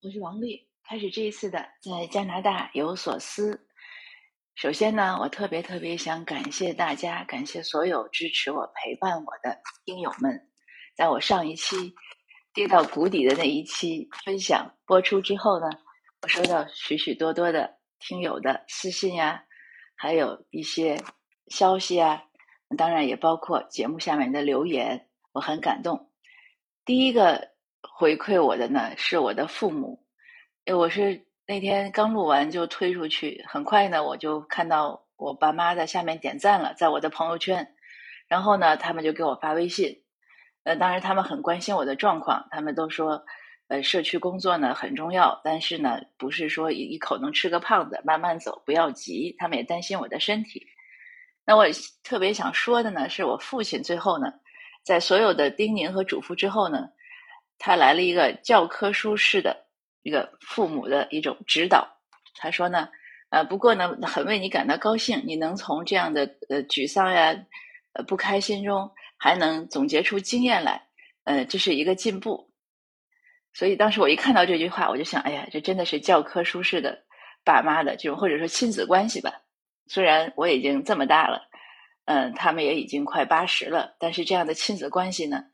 我是王丽，开始这一次的在加拿大有所思。首先呢，我特别想感谢大家，感谢所有支持我陪伴我的听友们。在我上一期跌到谷底的那一期分享播出之后呢，我收到许多的听友的私信啊，还有一些消息啊，当然也包括节目下面的留言，我很感动。第一个回馈我的呢是我的父母，因为我是那天刚录完就推出去，很快呢我就看到我爸妈在下面点赞了，在我的朋友圈，然后呢他们就给我发微信，当然他们很关心我的状况，他们都说社区工作呢很重要，但是呢不是说一口能吃个胖子，慢慢走不要急，他们也担心我的身体。那我特别想说的呢是我父亲最后呢在所有的叮咛和嘱咐之后呢，他来了一个教科书式的一个父母的一种指导。他说呢不过呢很为你感到高兴，你能从这样的沮丧呀不开心中还能总结出经验来，这是一个进步。所以当时我一看到这句话我就想，哎呀，这真的是教科书式的爸妈的这种，或者说亲子关系吧。虽然我已经这么大了，他们也已经快80了，但是这样的亲子关系呢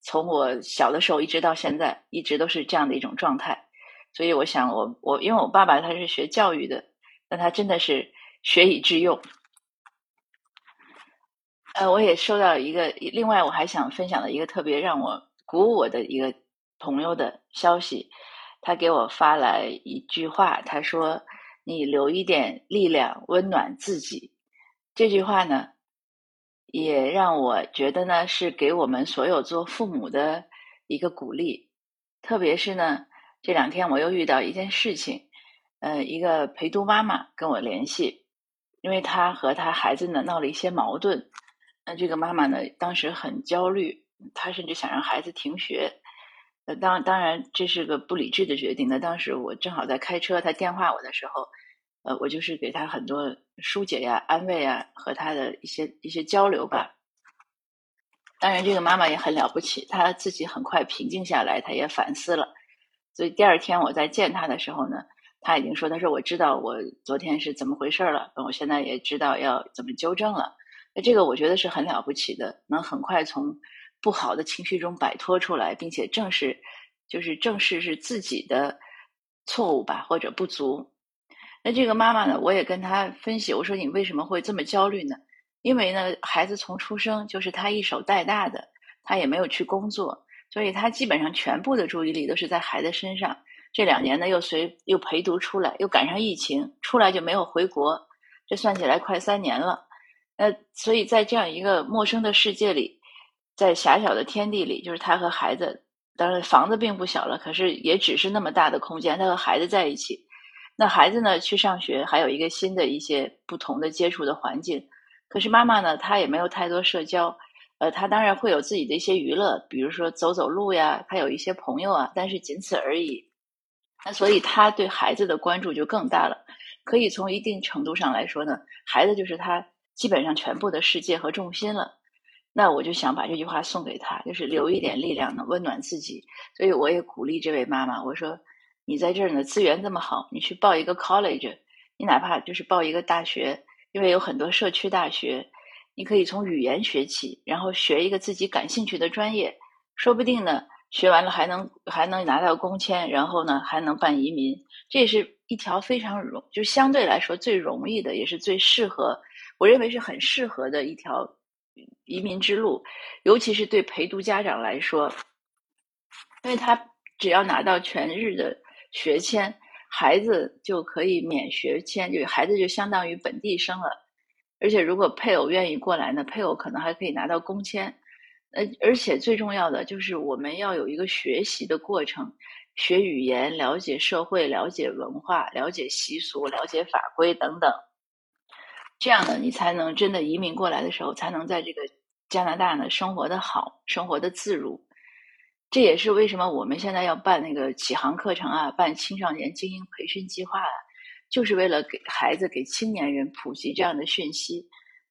从我小的时候一直到现在一直都是这样的一种状态。所以我想我因为我爸爸他是学教育的，那他真的是学以致用。我也收到一个，另外我还想分享的一个特别让我鼓舞我的一个朋友的消息，他给我发来一句话，他说你留一点力量温暖自己。这句话呢也让我觉得呢是给我们所有做父母的一个鼓励。特别是呢这两天我又遇到一件事情，一个陪读妈妈跟我联系，因为她和她孩子呢闹了一些矛盾，那这个妈妈呢当时很焦虑，她甚至想让孩子停学，当然这是个不理智的决定。那当时我正好在开车，她电话我的时候我就是给他很多疏解呀、安慰啊，和他的一些交流吧。当然这个妈妈也很了不起，她自己很快平静下来，她也反思了。所以第二天我在见她的时候呢，她已经说，她说我知道我昨天是怎么回事了，我现在也知道要怎么纠正了。那这个我觉得是很了不起的，能很快从不好的情绪中摆脱出来，并且正视是自己的错误吧，或者不足。那这个妈妈呢我也跟她分析，我说你为什么会这么焦虑呢？因为呢孩子从出生就是她一手带大的，她也没有去工作，所以她基本上全部的注意力都是在孩子身上。这2年呢又陪读出来，又赶上疫情出来就没有回国，这算起来快3年了。所以在这样一个陌生的世界里，在狭小的天地里，就是她和孩子，当然房子并不小了，可是也只是那么大的空间，她和孩子在一起。那孩子呢去上学，还有一个新的一些不同的接触的环境，可是妈妈呢她也没有太多社交，她当然会有自己的一些娱乐，比如说走走路呀，她有一些朋友啊，但是仅此而已。那所以她对孩子的关注就更大了，可以从一定程度上来说呢，孩子就是她基本上全部的世界和重心了。那我就想把这句话送给她，就是留一点力量呢温暖自己。所以我也鼓励这位妈妈，我说你在这儿呢资源这么好，你去报一个 college， 你哪怕就是报一个大学，因为有很多社区大学，你可以从语言学起，然后学一个自己感兴趣的专业，说不定呢学完了还能拿到工签，然后呢还能办移民。这也是一条非常就相对来说最容易的，也是最适合，我认为是很适合的一条移民之路，尤其是对陪读家长来说。因为他只要拿到全日的学签，孩子就可以免学签，就孩子就相当于本地生了。而且如果配偶愿意过来呢，配偶可能还可以拿到工签。而且最重要的就是我们要有一个学习的过程，学语言，了解社会，了解文化，了解习俗，了解法规等等。这样呢你才能真的移民过来的时候，才能在这个加拿大呢生活的好，生活的自如。这也是为什么我们现在要办那个启航课程啊，办青少年精英培训计划啊，就是为了给孩子、给青年人普及这样的讯息。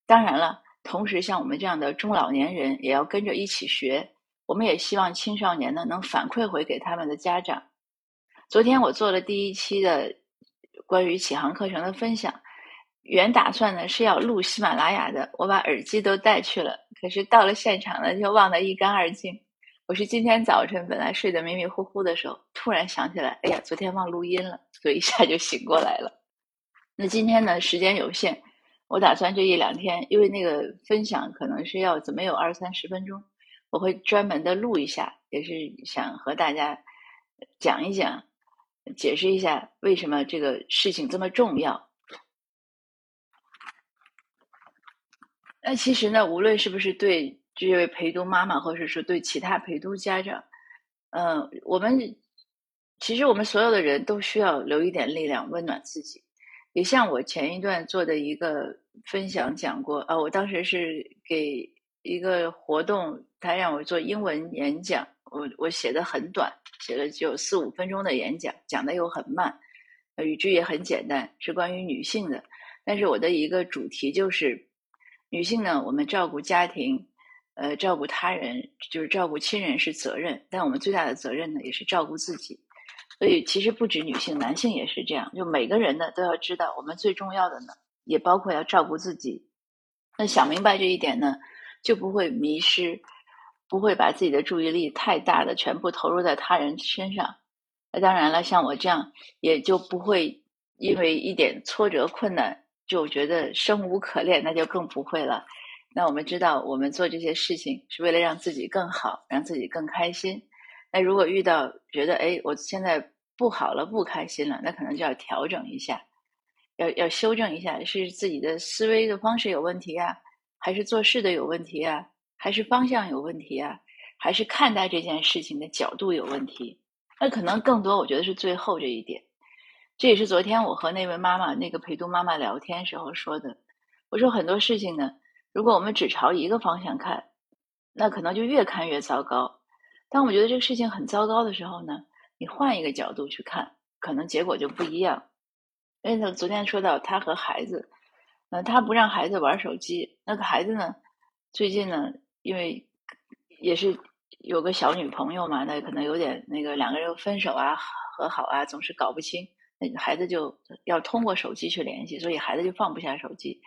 当然了，同时像我们这样的中老年人也要跟着一起学，我们也希望青少年呢能反馈回给他们的家长。昨天我做了第一期的关于启航课程的分享，原打算呢是要录喜马拉雅的，我把耳机都带去了，可是到了现场呢就忘得一干二净。我是今天早晨本来睡得迷迷糊糊的时候，突然想起来，哎呀，昨天忘录音了，所以一下就醒过来了。那今天呢时间有限，我打算这一两天，因为那个分享可能是要怎么有20-30分钟，我会专门的录一下，也是想和大家讲一讲，解释一下为什么这个事情这么重要。那其实呢，无论是不是对这位陪读妈妈，或者说对其他陪读家长，我们所有的人都需要留一点力量温暖自己。也像我前一段做的一个分享讲过啊，我当时是给一个活动，他让我做英文演讲，我写的很短，写了只有4-5分钟的演讲，讲的又很慢，语句也很简单，是关于女性的。但是我的一个主题就是女性呢，我们照顾家庭，照顾他人，就是照顾亲人是责任，但我们最大的责任呢，也是照顾自己。所以其实不止女性，男性也是这样，就每个人呢都要知道，我们最重要的呢，也包括要照顾自己。那想明白这一点呢，就不会迷失，不会把自己的注意力太大的全部投入在他人身上。那当然了，像我这样，也就不会因为一点挫折困难就觉得生无可恋，那就更不会了。那我们知道，我们做这些事情是为了让自己更好，让自己更开心。那如果遇到觉得我现在不好了，不开心了，那可能就要调整一下，要修正一下，是自己的思维的方式有问题啊，还是做事的有问题啊，还是方向有问题啊，还是看待这件事情的角度有问题。那可能更多我觉得是最后这一点，这也是昨天我和那位妈妈，那个陪读妈妈聊天时候说的。我说很多事情呢，如果我们只朝一个方向看，那可能就越看越糟糕。当我们觉得这个事情很糟糕的时候呢，你换一个角度去看，可能结果就不一样。因为他昨天说到他和孩子，他不让孩子玩手机，那个孩子呢，最近呢，因为也是有个小女朋友嘛，那可能有点那个两个人分手啊、和好啊，总是搞不清，那孩子就要通过手机去联系，所以孩子就放不下手机。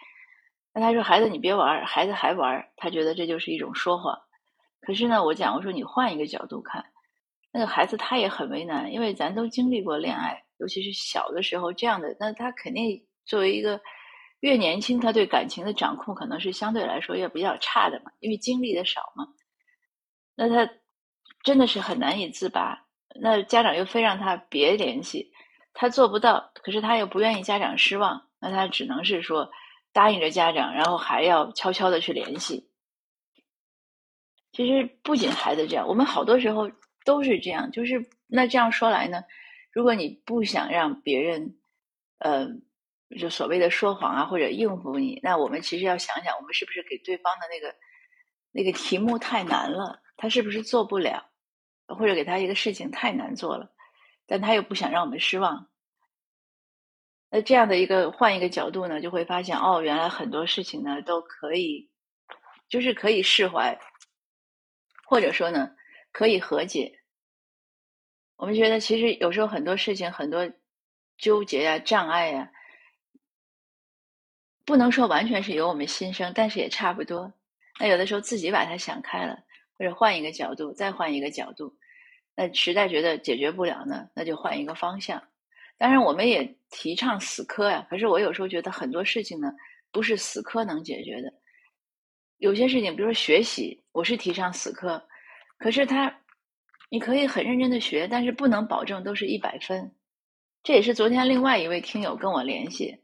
那他说：“孩子，你别玩。”孩子还玩，他觉得这就是一种说谎。可是呢，我说你换一个角度看，那个孩子他也很为难，因为咱都经历过恋爱，尤其是小的时候这样的，那他肯定作为一个越年轻，他对感情的掌控可能是相对来说也比较差的嘛，因为经历的少嘛。那他真的是很难以自拔，那家长又非让他别联系，他做不到，可是他又不愿意家长失望，那他只能是说答应着家长，然后还要悄悄的去联系。其实不仅孩子这样，我们好多时候都是这样。就是那这样说来呢，如果你不想让别人就所谓的说谎啊或者应付你，那我们其实要想想，我们是不是给对方的那个题目太难了，他是不是做不了，或者给他一个事情太难做了，但他又不想让我们失望。那这样的一个换一个角度呢，就会发现原来很多事情呢都可以，就是可以释怀，或者说呢可以和解。我们觉得其实有时候很多事情，很多纠结啊、障碍啊，不能说完全是由我们心生，但是也差不多。那有的时候自己把它想开了，或者换一个角度，再换一个角度，那实在觉得解决不了呢，那就换一个方向。当然我们也提倡死磕啊，可是我有时候觉得很多事情呢不是死磕能解决的。有些事情，比如说学习，我是提倡死磕，可是你可以很认真的学，但是不能保证都是100分。这也是昨天另外一位听友跟我联系，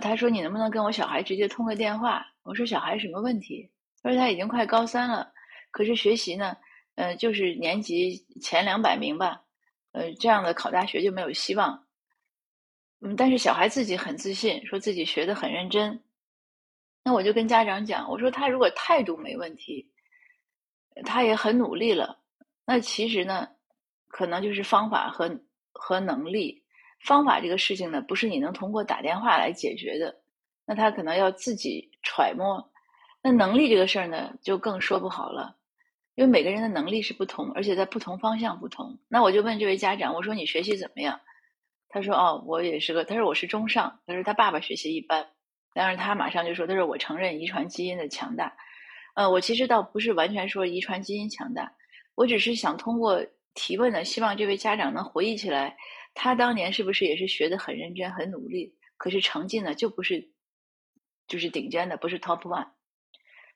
他说你能不能跟我小孩直接通个电话？我说小孩什么问题？他说他已经快高3了，可是学习呢，就是年级前200名吧，这样的考大学就没有希望。但是小孩自己很自信，说自己学得很认真。那我就跟家长讲，我说他如果态度没问题，他也很努力了，那其实呢可能就是方法和能力。方法这个事情呢不是你能通过打电话来解决的，那他可能要自己揣摩。那能力这个事儿呢就更说不好了，因为每个人的能力是不同，而且在不同方向不同。那我就问这位家长，我说你学习怎么样？他说哦，他说我是中上，他说他爸爸学习一般，但是他马上就说，他说我承认遗传基因的强大。我其实倒不是完全说遗传基因强大，我只是想通过提问呢，希望这位家长能回忆起来，他当年是不是也是学得很认真、很努力，可是成绩呢就不是，就是顶尖的，不是 top one。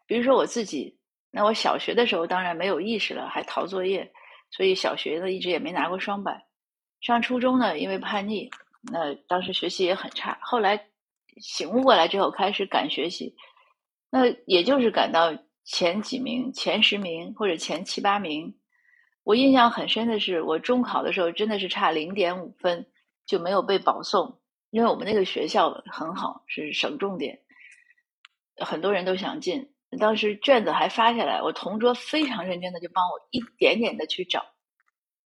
比如说我自己，那我小学的时候当然没有意识了，还逃作业，所以小学呢一直也没拿过双百。上初中呢，因为叛逆，那当时学习也很差。后来醒悟过来之后，开始敢学习，那也就是赶到前几名、前10名或者前7、8名。我印象很深的是，我中考的时候真的是差0.5分就没有被保送，因为我们那个学校很好，是省重点，很多人都想进。当时卷子还发下来，我同桌非常认真的就帮我一点点的去找，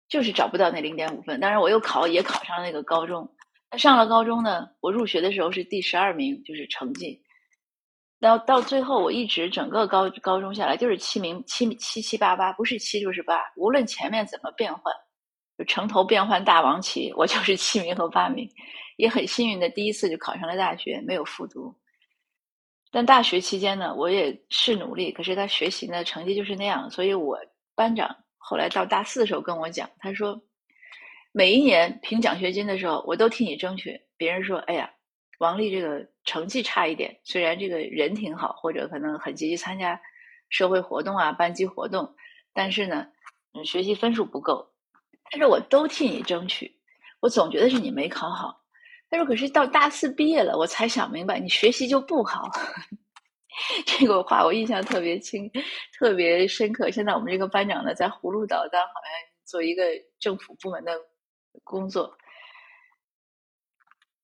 就是找不到那0.5分。当然我又考上了那个高中。上了高中呢，我入学的时候是第12名，就是成绩。到最后我一直整个高中下来就是7名，788，不是7就是8，无论前面怎么变换，就城头变换大王旗，我就是7名和8名。也很幸运的第一次就考上了大学，没有复读。但大学期间呢，我也是努力，可是他学习呢成绩就是那样，所以我班长后来到大4的时候跟我讲，他说每一年评奖学金的时候我都替你争取，别人说哎呀，王丽这个成绩差一点，虽然这个人挺好，或者可能很积极参加社会活动啊、班级活动，但是呢学习分数不够，但是我都替你争取，我总觉得是你没考好。他说可是到大4毕业了我才想明白，你学习就不好。这个话我印象特别深刻。现在我们这个班长呢在葫芦岛当好像做一个政府部门的工作。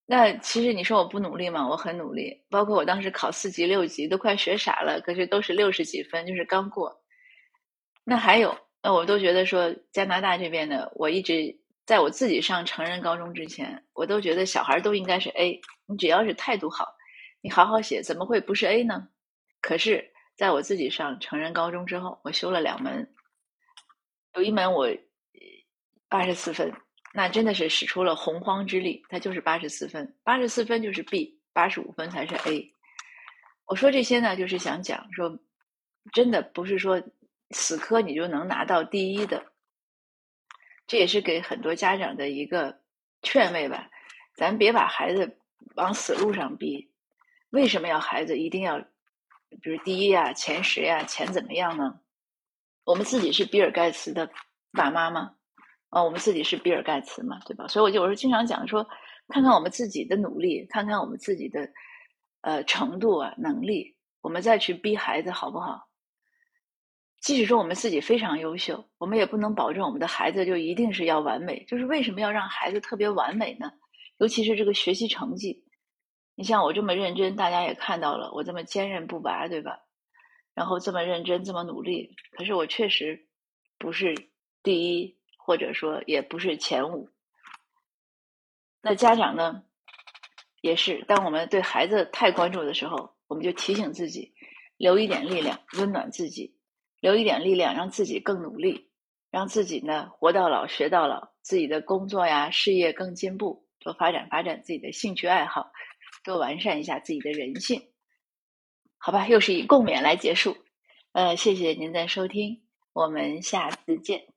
那其实你说我不努力吗？我很努力，包括我当时考4级6级都快学傻了，可是都是60几分，就是刚过。那还有，那我都觉得说加拿大这边呢，我一直在我自己上成人高中之前，我都觉得小孩都应该是 A， 你只要是态度好，你好好写，怎么会不是 A 呢？可是在我自己上成人高中之后，我修了2门，有一门我84分，那真的是使出了洪荒之力，它就是84分，84分就是 B， 85分才是 A。 我说这些呢就是想讲说，真的不是说死磕你就能拿到第一的，这也是给很多家长的一个劝慰吧。咱别把孩子往死路上逼，为什么要孩子一定要比如第一啊、前10啊、前怎么样呢？我们自己是比尔盖茨的爸妈吗？我们自己是比尔盖茨嘛，对吧？所以我经常讲说，看看我们自己的努力，看看我们自己的程度啊、能力，我们再去逼孩子好不好？即使说我们自己非常优秀，我们也不能保证我们的孩子就一定是要完美。就是为什么要让孩子特别完美呢？尤其是这个学习成绩，你像我这么认真，大家也看到了，我这么坚韧不拔，对吧？然后这么认真，这么努力，可是我确实不是第一，或者说也不是前5。那家长呢也是，当我们对孩子太关注的时候，我们就提醒自己留一点力量温暖自己，留一点力量让自己更努力，让自己呢活到老学到老，自己的工作呀、事业更进步，多发展自己的兴趣爱好，多完善一下自己的人性。好吧，又是以共勉来结束。谢谢您的收听，我们下次见。